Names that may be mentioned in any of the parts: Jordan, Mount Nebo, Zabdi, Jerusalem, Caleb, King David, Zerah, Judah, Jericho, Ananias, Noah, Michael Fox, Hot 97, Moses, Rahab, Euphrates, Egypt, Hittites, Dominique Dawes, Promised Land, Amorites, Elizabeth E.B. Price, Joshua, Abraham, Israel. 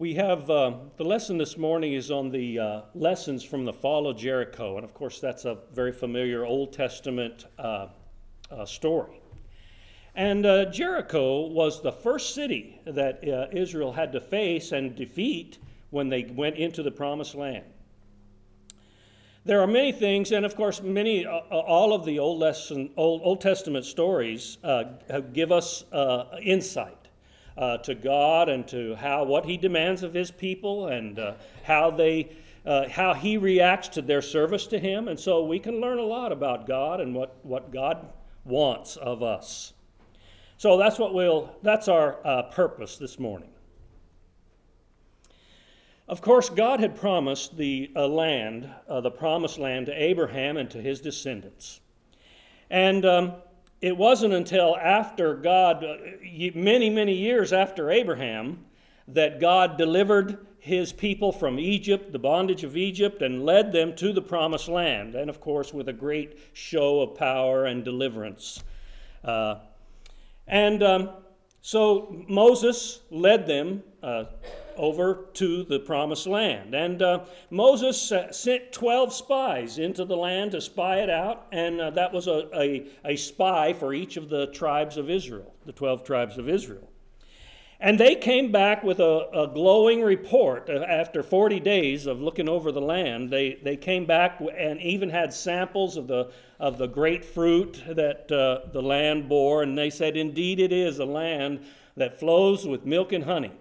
We have the lesson this morning is on the lessons from the fall of Jericho. And of course, that's a very familiar Old Testament story. And Jericho was the first city that Israel had to face and defeat when they went into the Promised Land. There are many things, and of course, all of the Old Testament stories give us insight to God and to what He demands of His people and how He reacts to their service to Him. And so we can learn a lot about God and what God wants of us. So that's our purpose this morning. Of course, God had promised the Promised Land to Abraham and to his descendants. And it wasn't until after God, many, many years after Abraham, that God delivered his people from Egypt, the bondage of Egypt, and led them to the Promised Land. And of course, with a great show of power and deliverance. So Moses led them over to the Promised Land. And Moses sent 12 spies into the land to spy it out, and that was a spy for each of the tribes of Israel, the 12 tribes of Israel. And they came back with a glowing report. After 40 days of looking over the land, they came back and even had samples of the great fruit that the land bore, and they said, "Indeed it is a land that flows with milk and honey."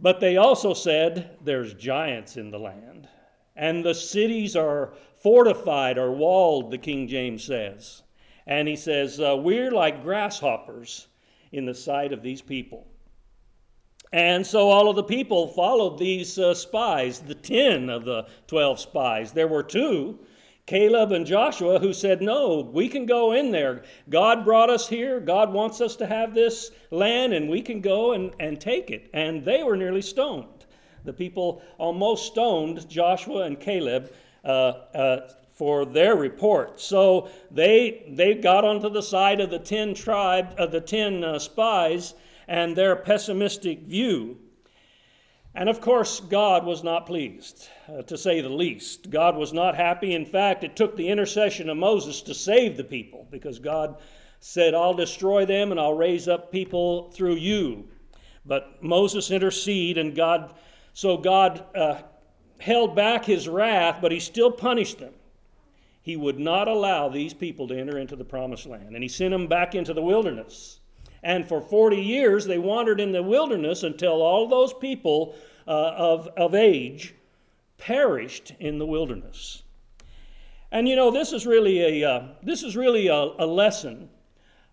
But they also said, "There's giants in the land, and the cities are fortified or walled," the King James says. And he says, "We're like grasshoppers in the sight of these people." And so all of the people followed these spies, the 10 of the 12 spies. There were 2, Caleb and Joshua, who said, "No, we can go in there. God brought us here. God wants us to have this land, and we can go and take it." And they were nearly stoned. The people almost stoned Joshua and Caleb for their report. So they got onto the side of the 10 tribe of the 10 spies and their pessimistic view. And of course, God was not pleased, to say the least. God was not happy. In fact, it took the intercession of Moses to save the people, because God said, "I'll destroy them and I'll raise up people through you." But Moses interceded, and God held back his wrath, but he still punished them. He would not allow these people to enter into the Promised Land, and he sent them back into the wilderness. And for 40 years, they wandered in the wilderness until all those people of age perished in the wilderness. And you know, this is really a lesson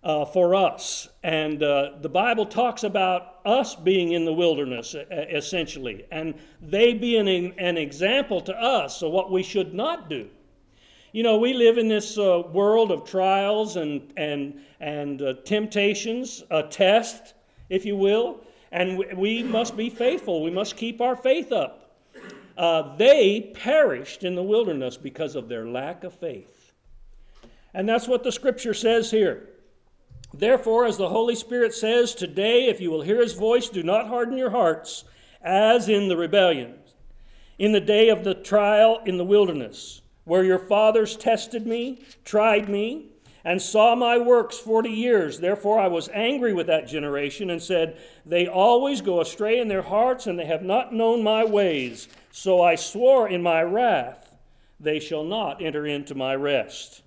for us. And the Bible talks about us being in the wilderness, essentially, and they being an example to us of what we should not do. You know, we live in this world of trials and temptations, a test, if you will, and we must be faithful. We must keep our faith up. They perished in the wilderness because of their lack of faith. And that's what the Scripture says here. "Therefore, as the Holy Spirit says, today, if you will hear His voice, do not harden your hearts, as in the rebellion, in the day of the trial in the wilderness, where your fathers tested me, tried me, and saw my works 40 years. Therefore I was angry with that generation and said, they always go astray in their hearts, and they have not known my ways. So I swore in my wrath, they shall not enter into my rest.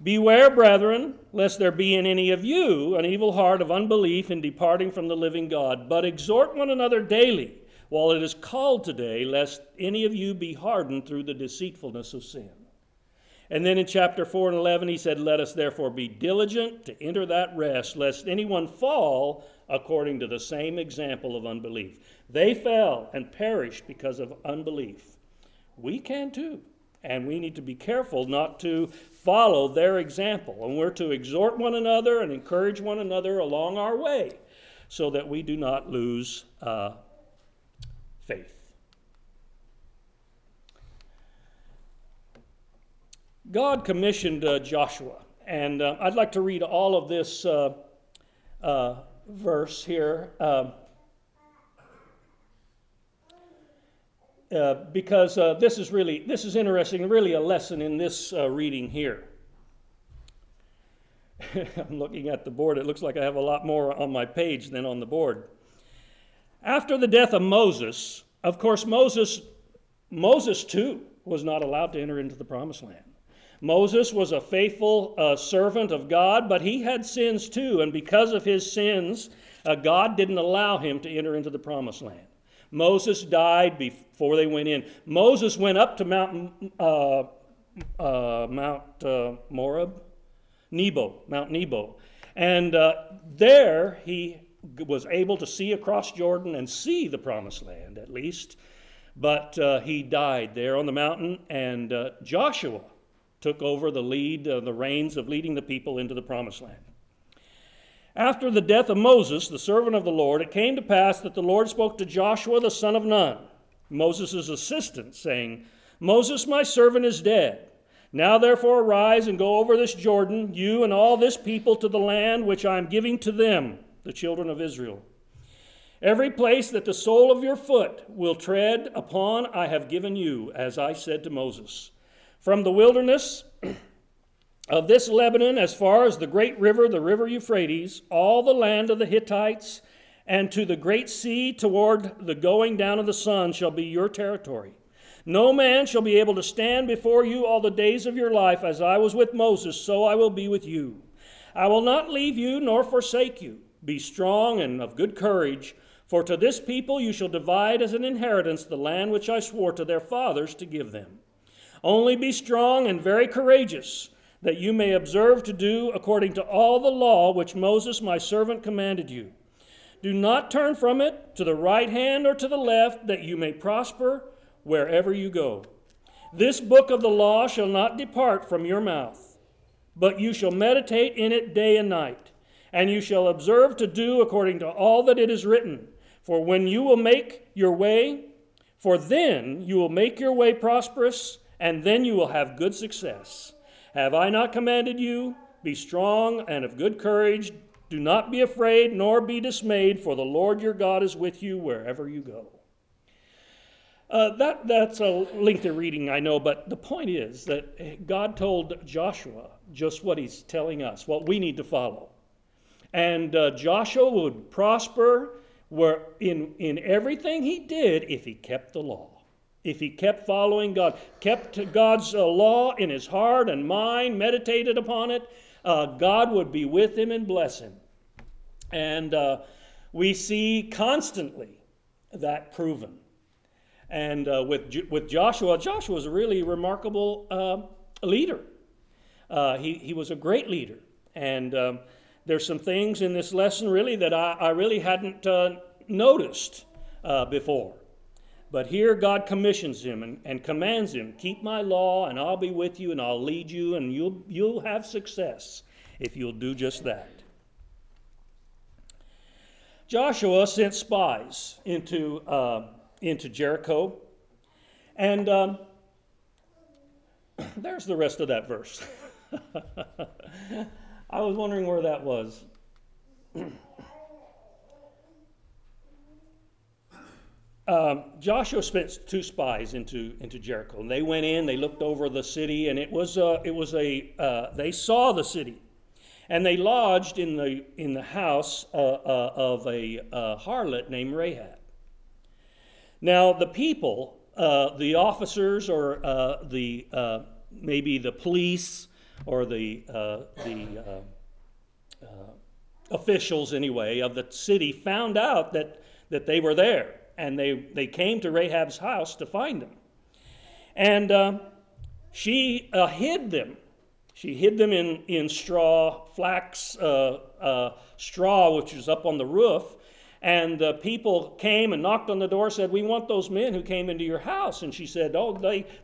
Beware, brethren, lest there be in any of you an evil heart of unbelief in departing from the living God. But exhort one another daily, while it is called today, lest any of you be hardened through the deceitfulness of sin." And then in chapter 4 and 11, he said, "Let us therefore be diligent to enter that rest, lest anyone fall according to the same example of unbelief." They fell and perished because of unbelief. We can too, and we need to be careful not to follow their example. And we're to exhort one another and encourage one another along our way, so that we do not lose faith. God commissioned Joshua, and I'd like to read all of this verse here, because this is interesting, really a lesson in this reading here. I'm looking at the board. It looks like I have a lot more on my page than on the board. After the death of Moses, of course, Moses too was not allowed to enter into the Promised Land. Moses was a faithful servant of God, but he had sins too, and because of his sins, God didn't allow him to enter into the Promised Land. Moses died before they went in. Moses went up to Mount Nebo, and there he was able to see across Jordan and see the Promised Land, at least, but he died there on the mountain, and Joshua took over the reins of leading the people into the Promised Land. After the death of Moses, the servant of the Lord, it came to pass that the Lord spoke to Joshua the son of Nun, Moses' assistant, saying, Moses, my servant, is dead. Now therefore arise and go over this Jordan, you and all this people, to the land which I am giving to them, the children of Israel. Every place that the sole of your foot will tread upon I have given you, as I said to Moses. From the wilderness of this Lebanon, as far as the great river, the river Euphrates, all the land of the Hittites, and to the great sea toward the going down of the sun shall be your territory. No man shall be able to stand before you all the days of your life. As I was with Moses, so I will be with you. I will not leave you nor forsake you. Be strong and of good courage, for to this people you shall divide as an inheritance the land which I swore to their fathers to give them. Only be strong and very courageous, that you may observe to do according to all the law which Moses my servant commanded you. Do not turn from it to the right hand or to the left, that you may prosper wherever you go. This book of the law shall not depart from your mouth, but you shall meditate in it day and night, and you shall observe to do according to all that it is written. For when you will make your way, for then you will make your way prosperous, and then you will have good success. Have I not commanded you? Be strong and of good courage. Do not be afraid nor be dismayed, for the Lord your God is with you wherever you go. That's a lengthy reading, I know, but the point is that God told Joshua just what he's telling us, what we need to follow. And Joshua would prosper in everything he did if he kept the law. If he kept following God, kept God's law in his heart and mind, meditated upon it, God would be with him and bless him. And we see constantly that proven. And with Joshua, Joshua was a really remarkable leader. He was a great leader. And there's some things in this lesson really that I really hadn't noticed before. But here God commissions him and commands him, keep my law and I'll be with you and I'll lead you and you'll have success if you'll do just that. Joshua sent spies into Jericho. And there's the rest of that verse. I was wondering where that was. Joshua sent two spies into Jericho, and they went in. They looked over the city, and it was they saw the city, and they lodged in the house of a harlot named Rahab. Now the people, the officers, or the maybe the police, or the officials anyway of the city, found out that they were there. And they came to Rahab's house to find them. And she hid them. She hid them in straw, flax straw, which was up on the roof. And the people came and knocked on the door, said, we want those men who came into your house. And she said, oh,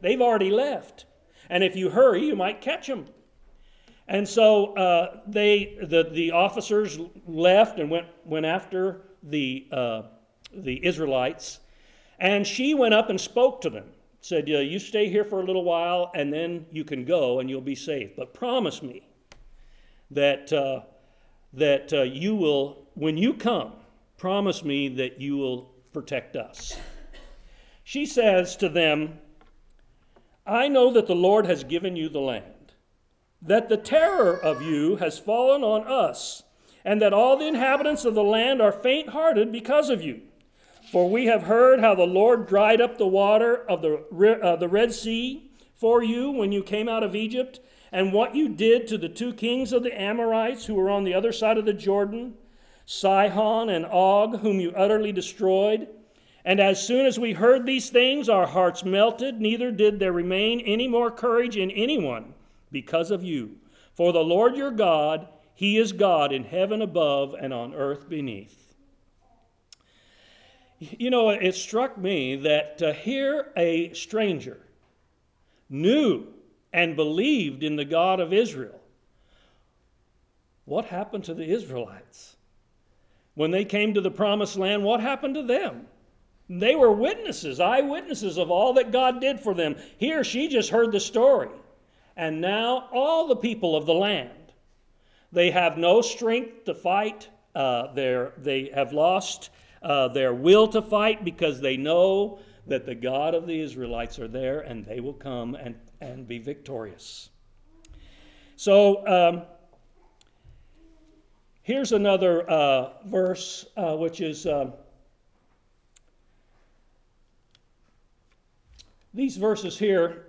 they've already left. And if you hurry, you might catch them. And so the officers left and went after the Israelites, and she went up and spoke to them, said, yeah, you stay here for a little while and then you can go and you'll be safe, but promise me that you will when you come, promise me that you will protect us. She says to them, I know that the Lord has given you the land, that the terror of you has fallen on us, and that all the inhabitants of the land are faint-hearted because of you. For we have heard how the Lord dried up the water of the Red Sea for you when you came out of Egypt, and what you did to the two kings of the Amorites who were on the other side of the Jordan, Sihon and Og, whom you utterly destroyed. And as soon as we heard these things, our hearts melted, neither did there remain any more courage in anyone because of you. For the Lord your God, He is God in heaven above and on earth beneath. You know, it struck me that here a stranger knew and believed in the God of Israel. What happened to the Israelites? When they came to the Promised Land, what happened to them? They were witnesses, eyewitnesses of all that God did for them. Here she just heard the story. And now all the people of the land, they have no strength to fight. They have lost their will to fight because they know that the God of the Israelites are there and they will come and be victorious. So here's another verse, which is... these verses here...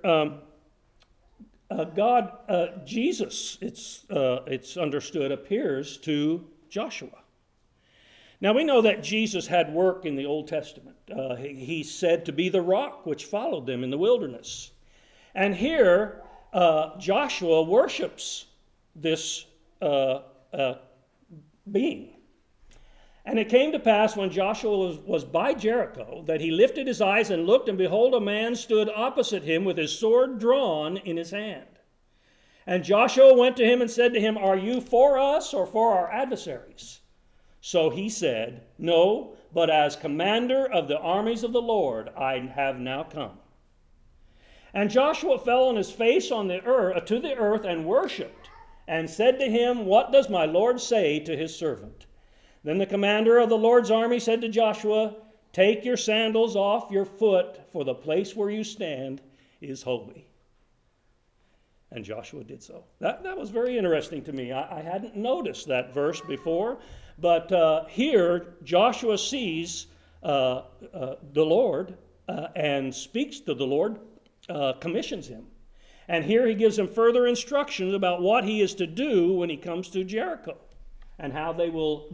Jesus, it's understood, appears to Joshua. Now we know that Jesus had work in the Old Testament. He's said to be the rock which followed them in the wilderness. And here, Joshua worships this being. And it came to pass when Joshua was by Jericho that he lifted his eyes and looked, and behold, a man stood opposite him with his sword drawn in his hand. And Joshua went to him and said to him, Are you for us or for our adversaries? So he said, No, but as commander of the armies of the Lord, I have now come. And Joshua fell on his face to the earth and worshipped, and said to him, What does my Lord say to his servant? Then the commander of the Lord's army said to Joshua, Take your sandals off your foot, for the place where you stand is holy. And Joshua did so. That was very interesting to me. I hadn't noticed that verse before, but here Joshua sees the Lord and speaks to the Lord, commissions him. And here he gives him further instructions about what he is to do when he comes to Jericho, and how they will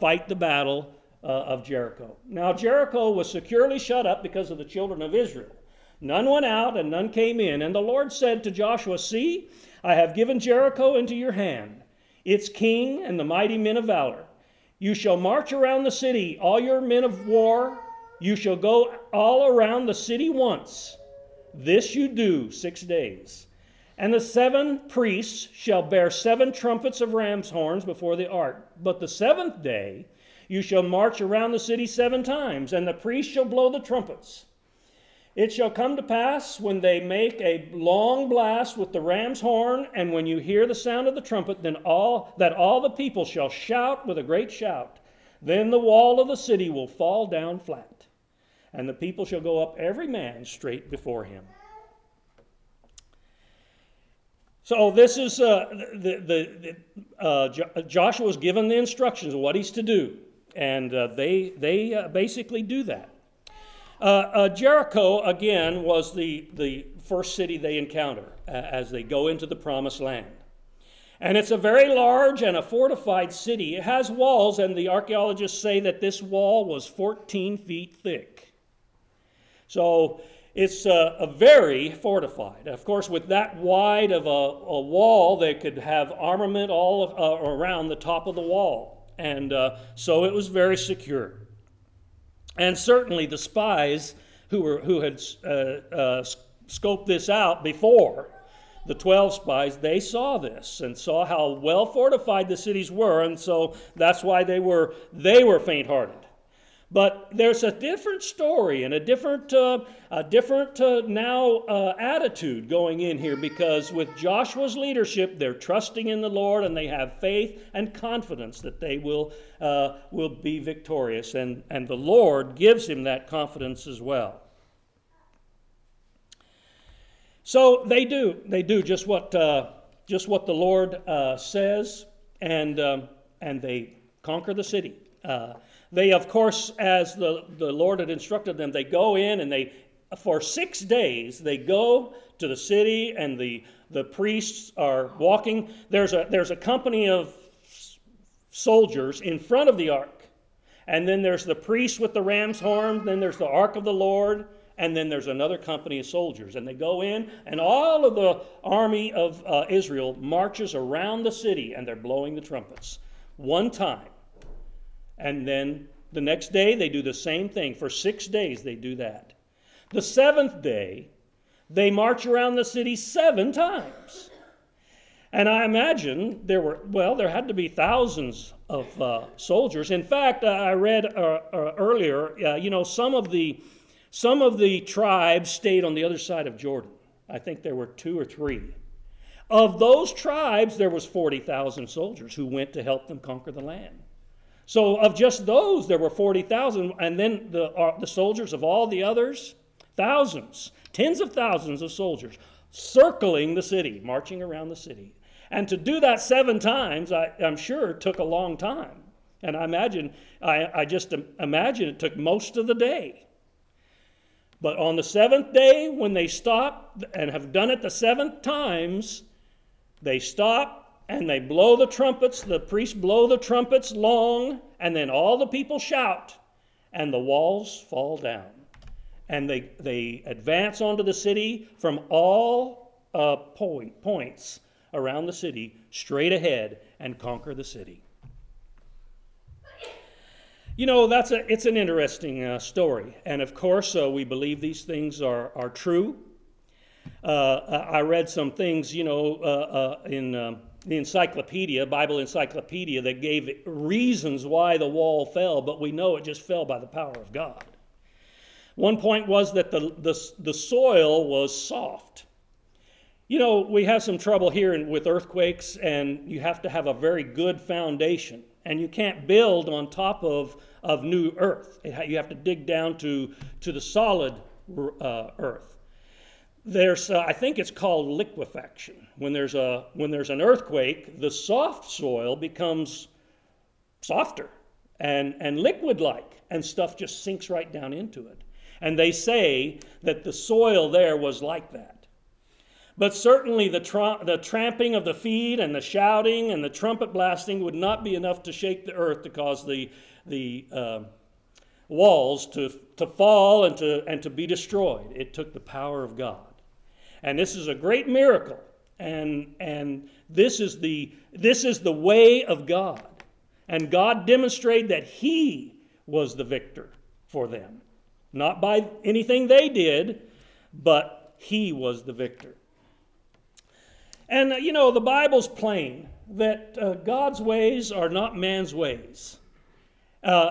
fight the battle of Jericho. Now Jericho was securely shut up because of the children of Israel. None went out and none came in. And the Lord said to Joshua, See, I have given Jericho into your hand, its king and the mighty men of valor. You shall march around the city, all your men of war. You shall go all around the city once. This you do 6 days. And the 7 priests shall bear 7 trumpets of ram's horns before the ark. But the 7th day you shall march around the city 7 times, and the priests shall blow the trumpets. It shall come to pass when they make a long blast with the ram's horn, and when you hear the sound of the trumpet, then all the people shall shout with a great shout. Then the wall of the city will fall down flat, and the people shall go up every man straight before him. So this is, Joshua was given the instructions of what he's to do, and they basically do that. Jericho, again, was the first city they encounter as they go into the Promised Land. And it's a very large and a fortified city. It has walls, and the archaeologists say that this wall was 14 feet thick. So... it's a very fortified. Of course, with that wide of a wall, they could have armament all around the top of the wall. And so it was very secure. And certainly the spies who had scoped this out before, the 12 spies, they saw this and saw how well fortified the cities were. And so that's why they were faint-hearted. But there's a different story and a different attitude going in here, because with Joshua's leadership, they're trusting in the Lord and they have faith and confidence that they will be victorious. And the Lord gives him that confidence as well. So they do just what the Lord says, and they conquer the city. They, of course, as the Lord had instructed them, they go in and they, for 6 days, they go to the city, and the priests are walking. There's a company of soldiers in front of the ark, and then there's the priest with the ram's horn, then there's the ark of the Lord, and then there's another company of soldiers. And they go in, and all of the army of Israel marches around the city, and they're blowing the trumpets one time. And then the next day, they do the same thing. For 6 days, they do that. The seventh day, they march around the city 7 times. And I imagine there had to be thousands of soldiers. In fact, I read earlier, some of the tribes stayed on the other side of Jordan. I think there were 2 or 3. Of those tribes, there was 40,000 soldiers who went to help them conquer the land. So of just those, there were 40,000, and then the soldiers of all the others, thousands, tens of thousands of soldiers circling the city, marching around the city. And to do that 7 times, I'm sure, took a long time. And I just imagine it took most of the day. But on the 7th day, when they stop and have done it the 7 times, they stop. And they blow the trumpets, the priests blow the trumpets long, and then all the people shout, and the walls fall down. And they advance onto the city from all points around the city, straight ahead, and conquer the city. You know, it's an interesting story. And of course, we believe these things are true. I read some things, in... the encyclopedia, Bible encyclopedia, that gave reasons why the wall fell, but we know it just fell by the power of God. One point was that the soil was soft. You know, we have some trouble here with earthquakes, and you have to have a very good foundation, and you can't build on top of new earth. You have to dig down to the solid earth. There's, I think it's called liquefaction. When there's an earthquake, the soft soil becomes softer and liquid-like, and stuff just sinks right down into it. And they say that the soil there was like that. But certainly the tramping of the feet and the shouting and the trumpet blasting would not be enough to shake the earth, to cause the walls to fall and to be destroyed. It took the power of God. And this is a great miracle, and this is the way of God. And God demonstrated that he was the victor for them, not by anything they did, but he was the victor. And the Bible's plain that God's ways are not man's ways.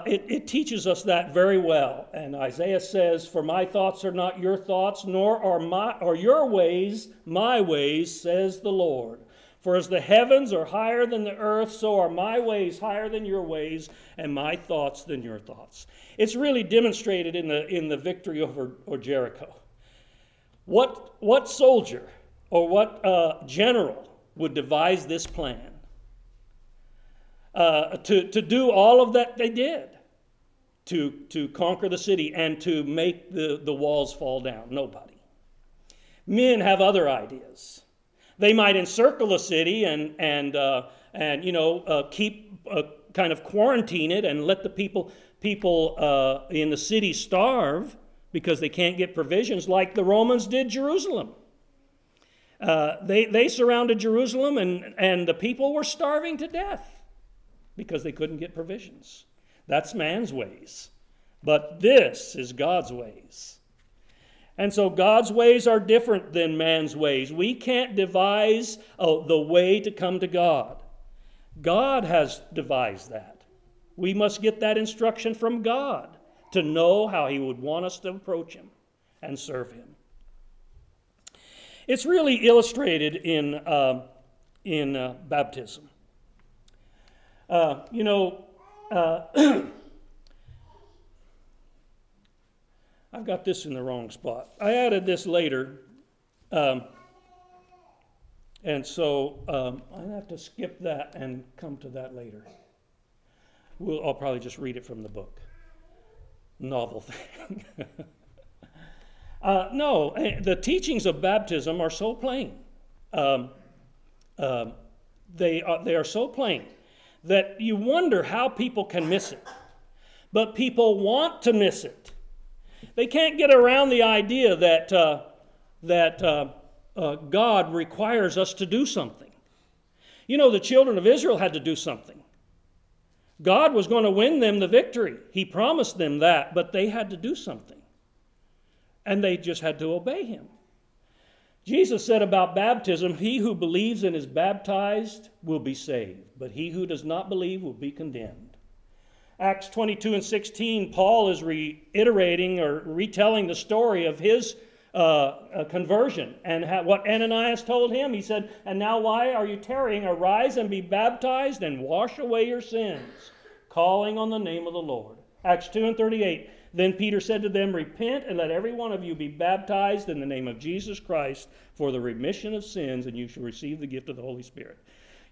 It teaches us that very well. And Isaiah says, "For my thoughts are not your thoughts, nor are your ways my ways, says the Lord. For as the heavens are higher than the earth, so are my ways higher than your ways, and my thoughts than your thoughts." It's really demonstrated in the victory over Jericho. What soldier or what general would devise this plan? To do all of that they did, to conquer the city and to make the walls fall down? Nobody. Men have other ideas. They might encircle the city and keep kind of quarantine it and let the people in the city starve because they can't get provisions, like the Romans did Jerusalem. They surrounded Jerusalem and the people were starving to death because they couldn't get provisions. That's man's ways, but this is God's ways. And so God's ways are different than man's ways. We can't devise the way to come to God. God has devised that. We must get that instruction from God to know how he would want us to approach him and serve him. It's really illustrated in baptism. I've got this in the wrong spot. I added this later, and so I have to skip that and come to that later. I'll probably just read it from the book. Novel thing. No, the teachings of baptism are so plain. They are so plain that you wonder how people can miss it. But people want to miss it. They can't get around the idea that God requires us to do something. You know, the children of Israel had to do something. God was going to win them the victory. He promised them that, but they had to do something. And they just had to obey him. Jesus said about baptism, "He who believes and is baptized will be saved, but he who does not believe will be condemned." Acts 22 and 16, Paul is reiterating or retelling the story of his conversion and what Ananias told him. He said, "And now why are you tarrying? Arise and be baptized and wash away your sins, calling on the name of the Lord." Acts 2 and 38, "Then Peter said to them, Repent and let every one of you be baptized in the name of Jesus Christ for the remission of sins, and you shall receive the gift of the Holy Spirit."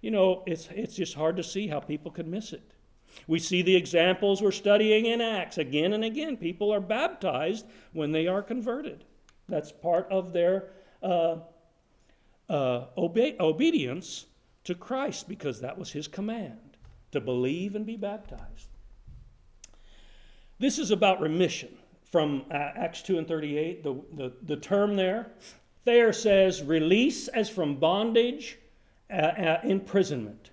You know, it's just hard to see how people could miss it. We see the examples we're studying in Acts again and again. People are baptized when they are converted. That's part of their obedience to Christ, because that was his command, to believe and be baptized. This is about remission from Acts 2 and 38, the term there. Thayer says, release as from bondage, imprisonment.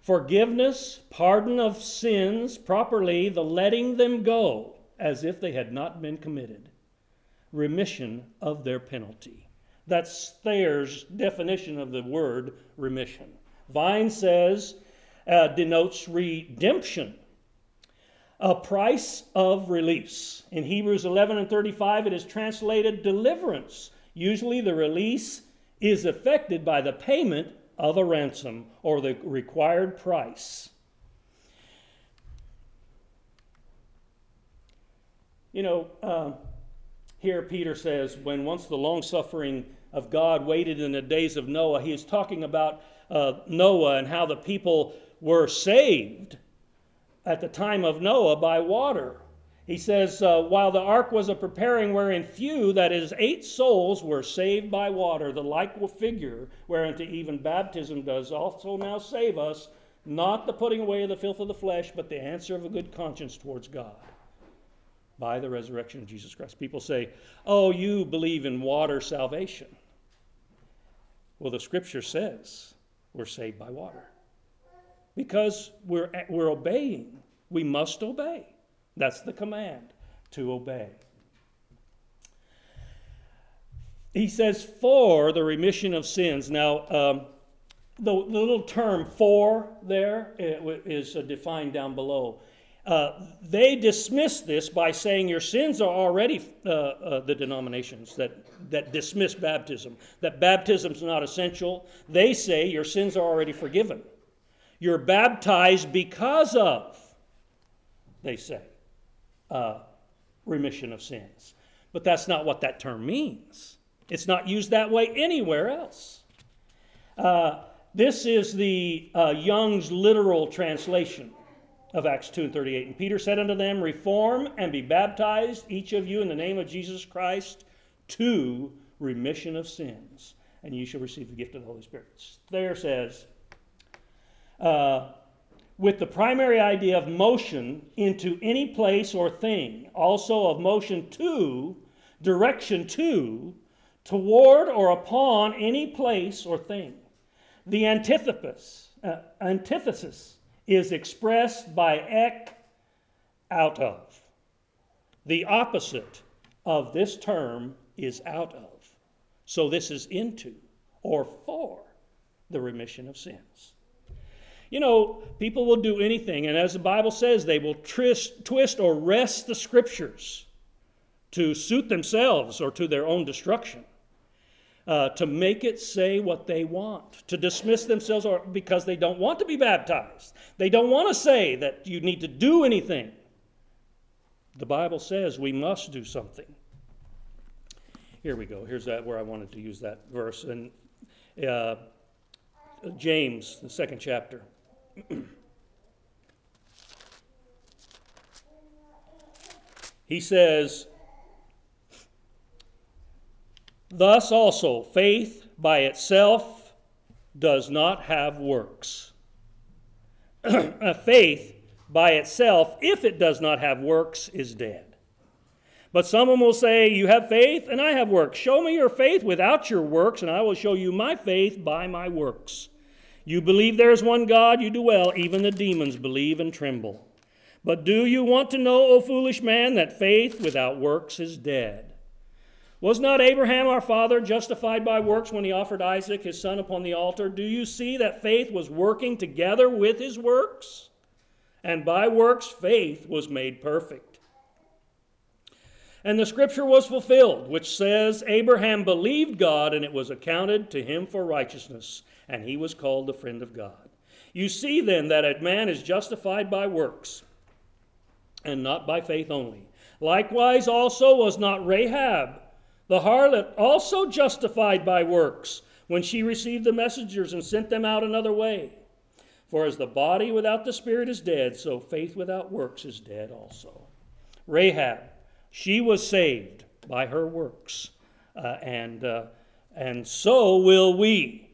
Forgiveness, pardon of sins, properly the letting them go as if they had not been committed. Remission of their penalty. That's Thayer's definition of the word remission. Vine says, denotes redemption, a price of release. In Hebrews 11 and 35, it is translated deliverance. Usually the release is effected by the payment of a ransom or the required price. You know, here Peter says, when once the long-suffering of God waited in the days of Noah, he is talking about Noah and how the people were saved at the time of Noah by water. He says, while the ark was a preparing, wherein few, that is, 8 souls, were saved by water, the like figure, whereunto even baptism does also now save us, not the putting away of the filth of the flesh, but the answer of a good conscience towards God by the resurrection of Jesus Christ. People say, "Oh, you believe in water salvation." Well, the scripture says we're saved by water. Because we're obeying, we must obey. That's the command, to obey. He says, for the remission of sins. Now, the little term "for" there is defined down below. They dismiss this by saying your sins are already, the denominations that dismiss baptism, that baptism's not essential. They say your sins are already forgiven. You're baptized because of, they say, remission of sins. But that's not what that term means. It's not used that way anywhere else. This is the Young's literal translation of Acts 2 and 38. "And Peter said unto them, Reform and be baptized, each of you, in the name of Jesus Christ, to remission of sins, and you shall receive the gift of the Holy Spirit." There says, with the primary idea of motion into any place or thing, also of motion to, direction to, toward or upon any place or thing. The antithesis is expressed by ek, out of. The opposite of this term is out of. So this is into or for the remission of sins. You know, people will do anything, and as the Bible says, they will twist or wrest the scriptures to suit themselves or to their own destruction, to make it say what they want, to dismiss themselves or because they don't want to be baptized. They don't want to say that you need to do anything. The Bible says we must do something. Here we go. Here's that where I wanted to use that verse. And James, the second chapter. He says, "Thus also faith by itself does not have works." Faith by itself, if it does not have works, is dead. But someone will say, "You have faith and I have works. Show me your faith without your works, and I will show you my faith by my works. You believe there is one God, you do well. Even the demons believe and tremble. But do you want to know, O foolish man, that faith without works is dead? Was not Abraham our father justified by works when he offered Isaac his son upon the altar? Do you see that faith was working together with his works? And by works faith was made perfect. And the scripture was fulfilled, which says, Abraham believed God, and it was accounted to him for righteousness, and he was called the friend of God. You see then that a man is justified by works, and not by faith only. Likewise also was not Rahab, the harlot, also justified by works, when she received the messengers and sent them out another way? For as the body without the spirit is dead, so faith without works is dead also." Rahab, she was saved by her works, and so will we.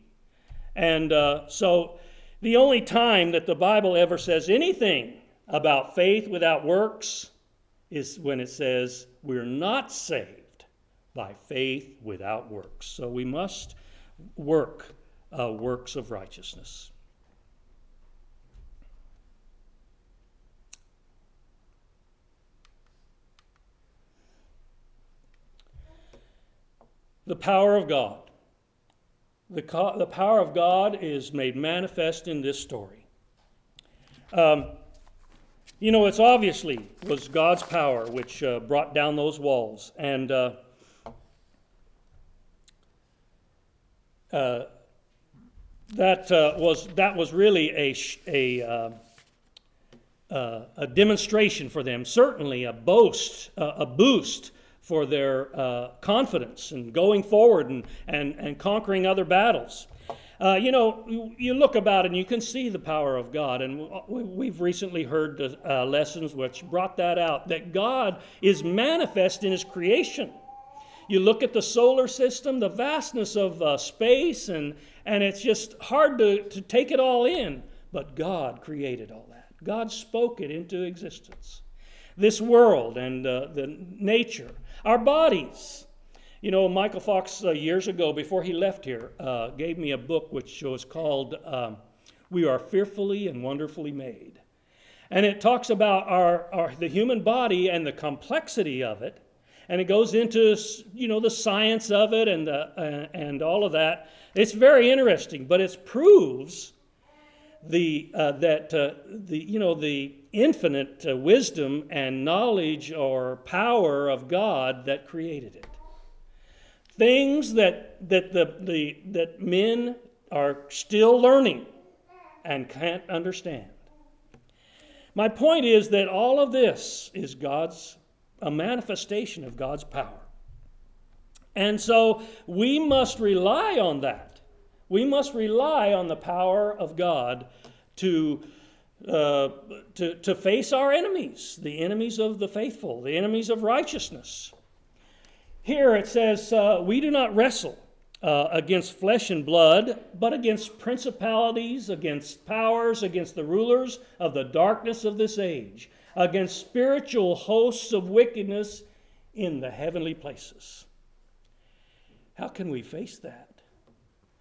And so the only time that the Bible ever says anything about faith without works is when it says we're not saved by faith without works. So we must work works of righteousness. The power of God. The power of God is made manifest in this story. You know, it's obviously was God's power which brought down those walls. And that was really a demonstration for them. Certainly a boast, a boost for their confidence and going forward and conquering other battles. You know, you look about and you can see the power of God. And we've recently heard lessons which brought that out, that God is manifest in his creation. You look at the solar system, the vastness of space, and it's just hard to take it all in. But God created all that. God spoke it into existence. This world and the nature. Our bodies. You know, Michael Fox, years ago, before he left here, gave me a book which was called We Are Fearfully and Wonderfully Made. And it talks about the human body and the complexity of it. And it goes into, you know, the science of it and all of that. It's very interesting, but it proves the infinite wisdom and knowledge or power of God that created it. Things that men are still learning and can't understand. My point is that all of this is a manifestation of God's power. And so we must rely on that. We must rely on the power of God to face our enemies, the enemies of the faithful, the enemies of righteousness. Here it says, we do not wrestle against flesh and blood, but against principalities, against powers, against the rulers of the darkness of this age, against spiritual hosts of wickedness in the heavenly places. How can we face that?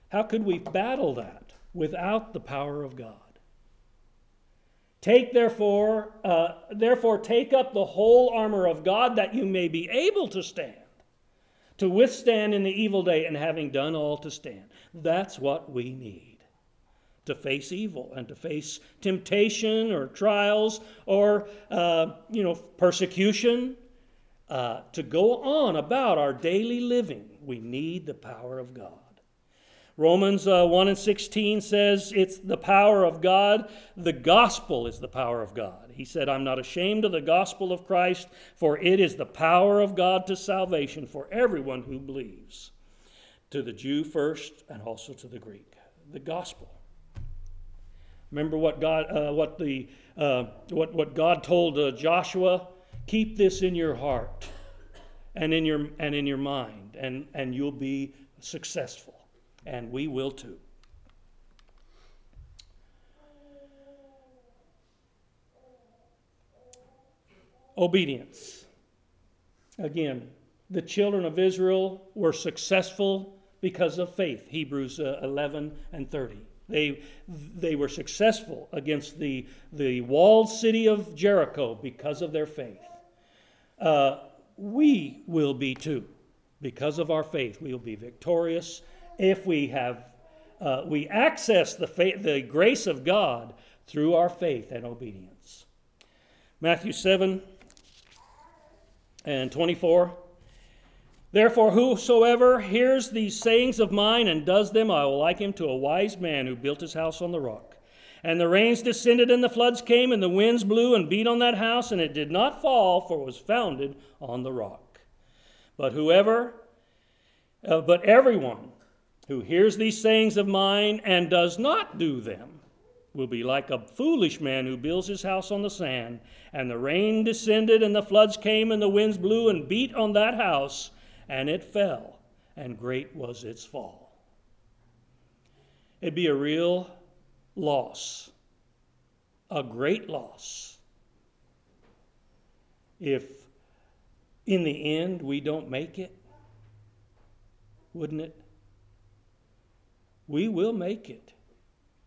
How could we battle that without the power of God? Therefore, take up the whole armor of God, that you may be able to stand, to withstand in the evil day, and having done all to stand. That's what we need. to face evil and to face temptation or trials or, persecution. To go on about our daily living, we need the power of God. Romans 1:16 says it's the power of God. The gospel is the power of God. He said, I'm not ashamed of the gospel of Christ, for it is the power of God to salvation for everyone who believes, to the Jew first and also to the Greek. The gospel. Remember what God, what God told Joshua? Keep this in your heart and in your mind, and you'll be successful. And we will too. Obedience. Again, the children of Israel were successful because of faith. Hebrews 11:30. They were successful against the walled city of Jericho because of their faith. We will be too. Because of our faith, we will be victorious. If we have, we access the grace of God through our faith and obedience. Matthew 7:24. Therefore, whosoever hears these sayings of mine and does them, I will liken him to a wise man who built his house on the rock. And the rains descended, and the floods came, and the winds blew and beat on that house, and it did not fall, for it was founded on the rock. But everyone who hears these sayings of mine and does not do them will be like a foolish man who builds his house on the sand. And the rain descended, and the floods came, and the winds blew and beat on that house, and it fell, and great was its fall. It'd be a real loss, a great loss, if in the end we don't make it, wouldn't it? We will make it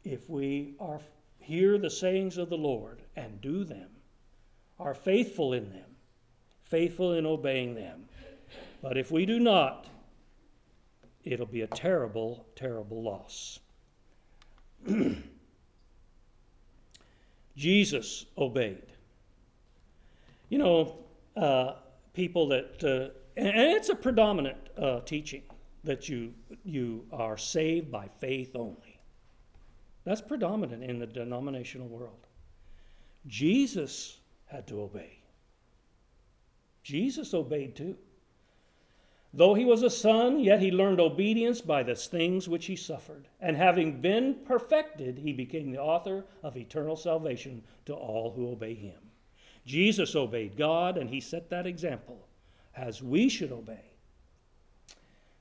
if we hear the sayings of the Lord and do them, are faithful in them, faithful in obeying them. But if we do not, it'll be a terrible, terrible loss. Jesus obeyed. You know, people that, and it's a predominant teaching that you are saved by faith only. That's predominant in the denominational world. Jesus had to obey. Jesus obeyed too. Though he was a son, yet he learned obedience by the things which he suffered. And having been perfected, he became the author of eternal salvation to all who obey him. Jesus obeyed God, and he set that example, as we should obey.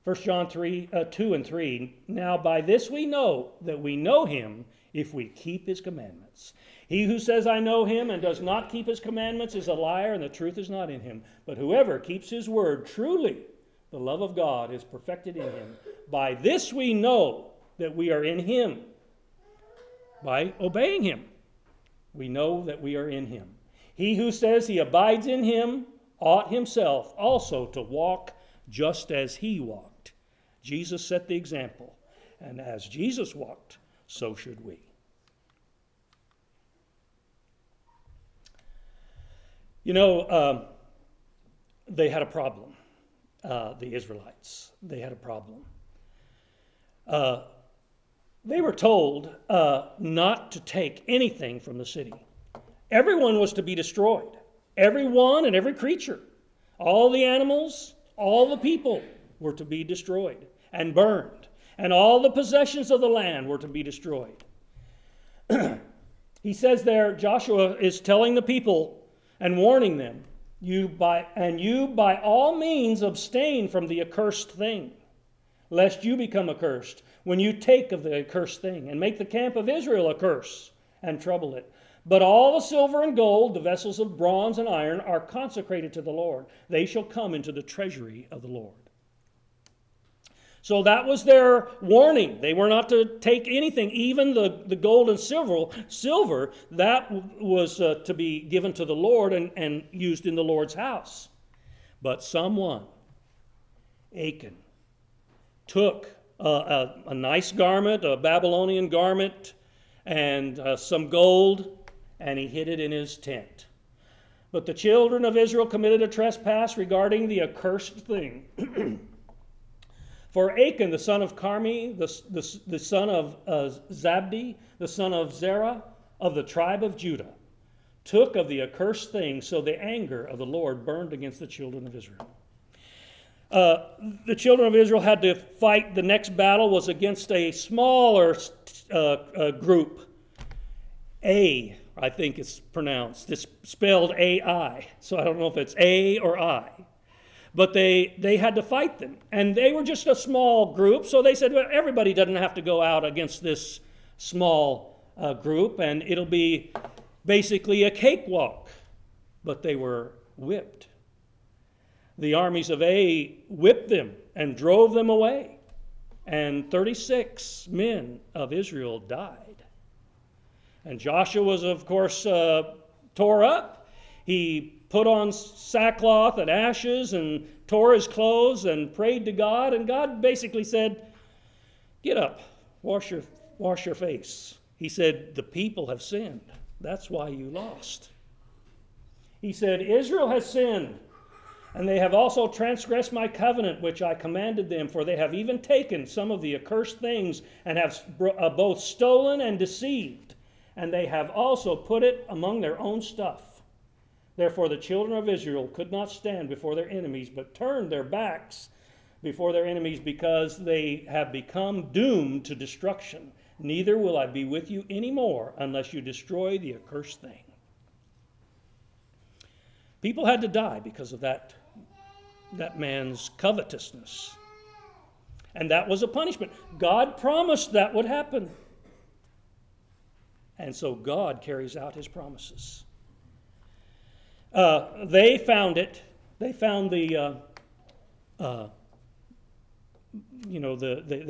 1 John 2:3, now by this we know that we know him if we keep his commandments. He who says, I know him, and does not keep his commandments is a liar, and the truth is not in him. But whoever keeps his word truly, the love of God is perfected in him. By this we know that we are in him. By obeying him, we know that we are in him. He who says he abides in him ought himself also to walk just as he walked. Jesus set the example, and as Jesus walked, so should we. You know, they had a problem. The Israelites, they had a problem. They were told not to take anything from the city. Everyone was to be destroyed. Everyone and every creature. All the animals, all the people were to be destroyed and burned. And all the possessions of the land were to be destroyed. He says there, Joshua is telling the people and warning them, You by all means abstain from the accursed thing, lest you become accursed when you take of the accursed thing, and make the camp of Israel a curse and trouble it. But all the silver and gold, the vessels of bronze and iron, are consecrated to the Lord. They shall come into the treasury of the Lord. So that was their warning. They were not to take anything, even the gold and silver that was to be given to the Lord and used in the Lord's house. But someone, Achan, took a nice garment, a Babylonian garment, and some gold, and he hid it in his tent. But the children of Israel committed a trespass regarding the accursed thing. For Achan, the son of Carmi, the son of Zabdi, the son of Zerah, of the tribe of Judah, took of the accursed thing, so the anger of the Lord burned against the children of Israel. The children of Israel had to fight. The next battle was against a smaller group, A, I think it's pronounced. It's spelled A-I, so I don't know if it's A or I. But they had to fight them. And they were just a small group, so they said, well, everybody doesn't have to go out against this small group, and it'll be basically a cakewalk. But they were whipped. The armies of A whipped them and drove them away. And 36 men of Israel died. And Joshua was, of course, tore up. He put on sackcloth and ashes and tore his clothes and prayed to God. And God basically said, get up, wash your face. He said, the people have sinned. That's why you lost. He said, Israel has sinned, and they have also transgressed my covenant, which I commanded them, for they have even taken some of the accursed things and have both stolen and deceived, and they have also put it among their own stuff. Therefore, the children of Israel could not stand before their enemies, but turned their backs before their enemies, because they have become doomed to destruction. Neither will I be with you any more unless you destroy the accursed thing. People had to die because of that man's covetousness. And that was a punishment. God promised that would happen. And so God carries out his promises. They found it. They found they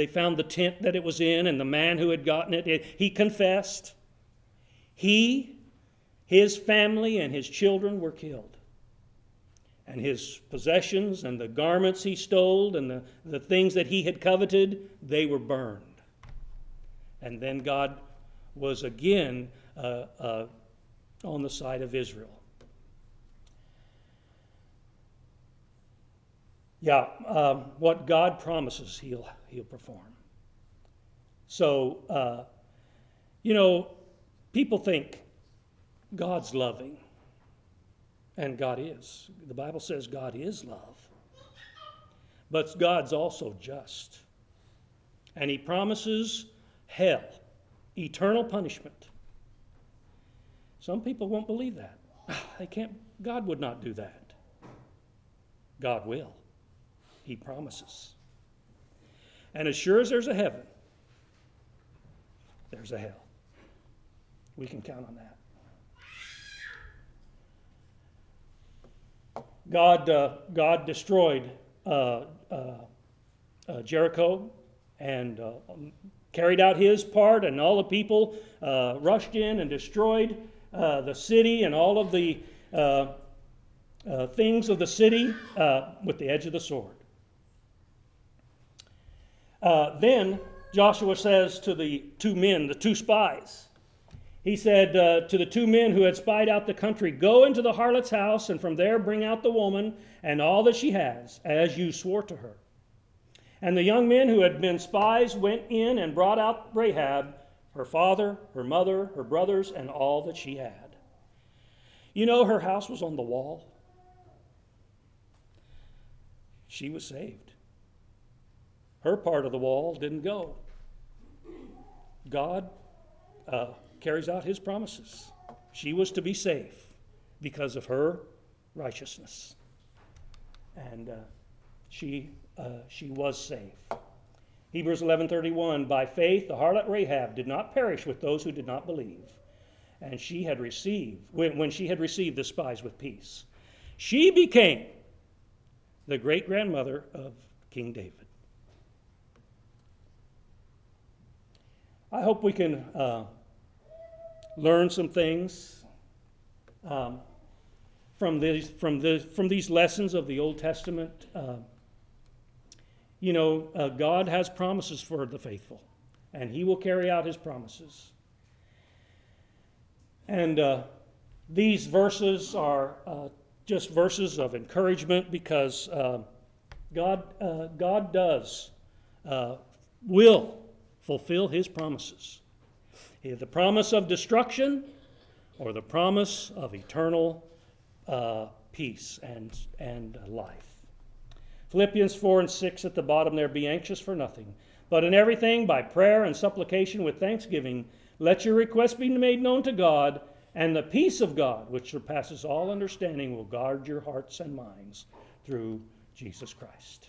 found the tent that it was in, and the man who had gotten it, he confessed. His family and his children were killed. And his possessions and the garments he stole and the things that he had coveted, they were burned. And then God was again on the side of Israel. Yeah, what God promises, He'll perform. So, people think God's loving, and God is. The Bible says God is love, but God's also just, and He promises hell, eternal punishment. Some people won't believe that. They can't. God would not do that. God will. He promises. And as sure as there's a heaven, there's a hell. We can count on that. God destroyed Jericho and carried out his part, and all the people rushed in and destroyed the city and all of the things of the city with the edge of the sword. Then Joshua says to the two men, the two spies, he said to the two men who had spied out the country, go into the harlot's house, and from there bring out the woman and all that she has, as you swore to her. And the young men who had been spies went in and brought out Rahab, her father, her mother, her brothers, and all that she had. You know, her house was on the wall. She was saved. Her part of the wall didn't go. God carries out his promises. She was to be safe because of her righteousness. And she was safe. Hebrews 11:31, by faith the harlot Rahab did not perish with those who did not believe. And she had received, when she had received the spies with peace, she became the great-grandmother of King David. I hope we can learn some things from these lessons of the Old Testament. God has promises for the faithful, and He will carry out His promises. And these verses are just verses of encouragement, because God does will fulfill His promises. The promise of destruction or the promise of eternal peace and life. Philippians 4:6 at the bottom there, be anxious for nothing, but in everything by prayer and supplication with thanksgiving, let your requests be made known to God, and the peace of God, which surpasses all understanding, will guard your hearts and minds through Jesus Christ.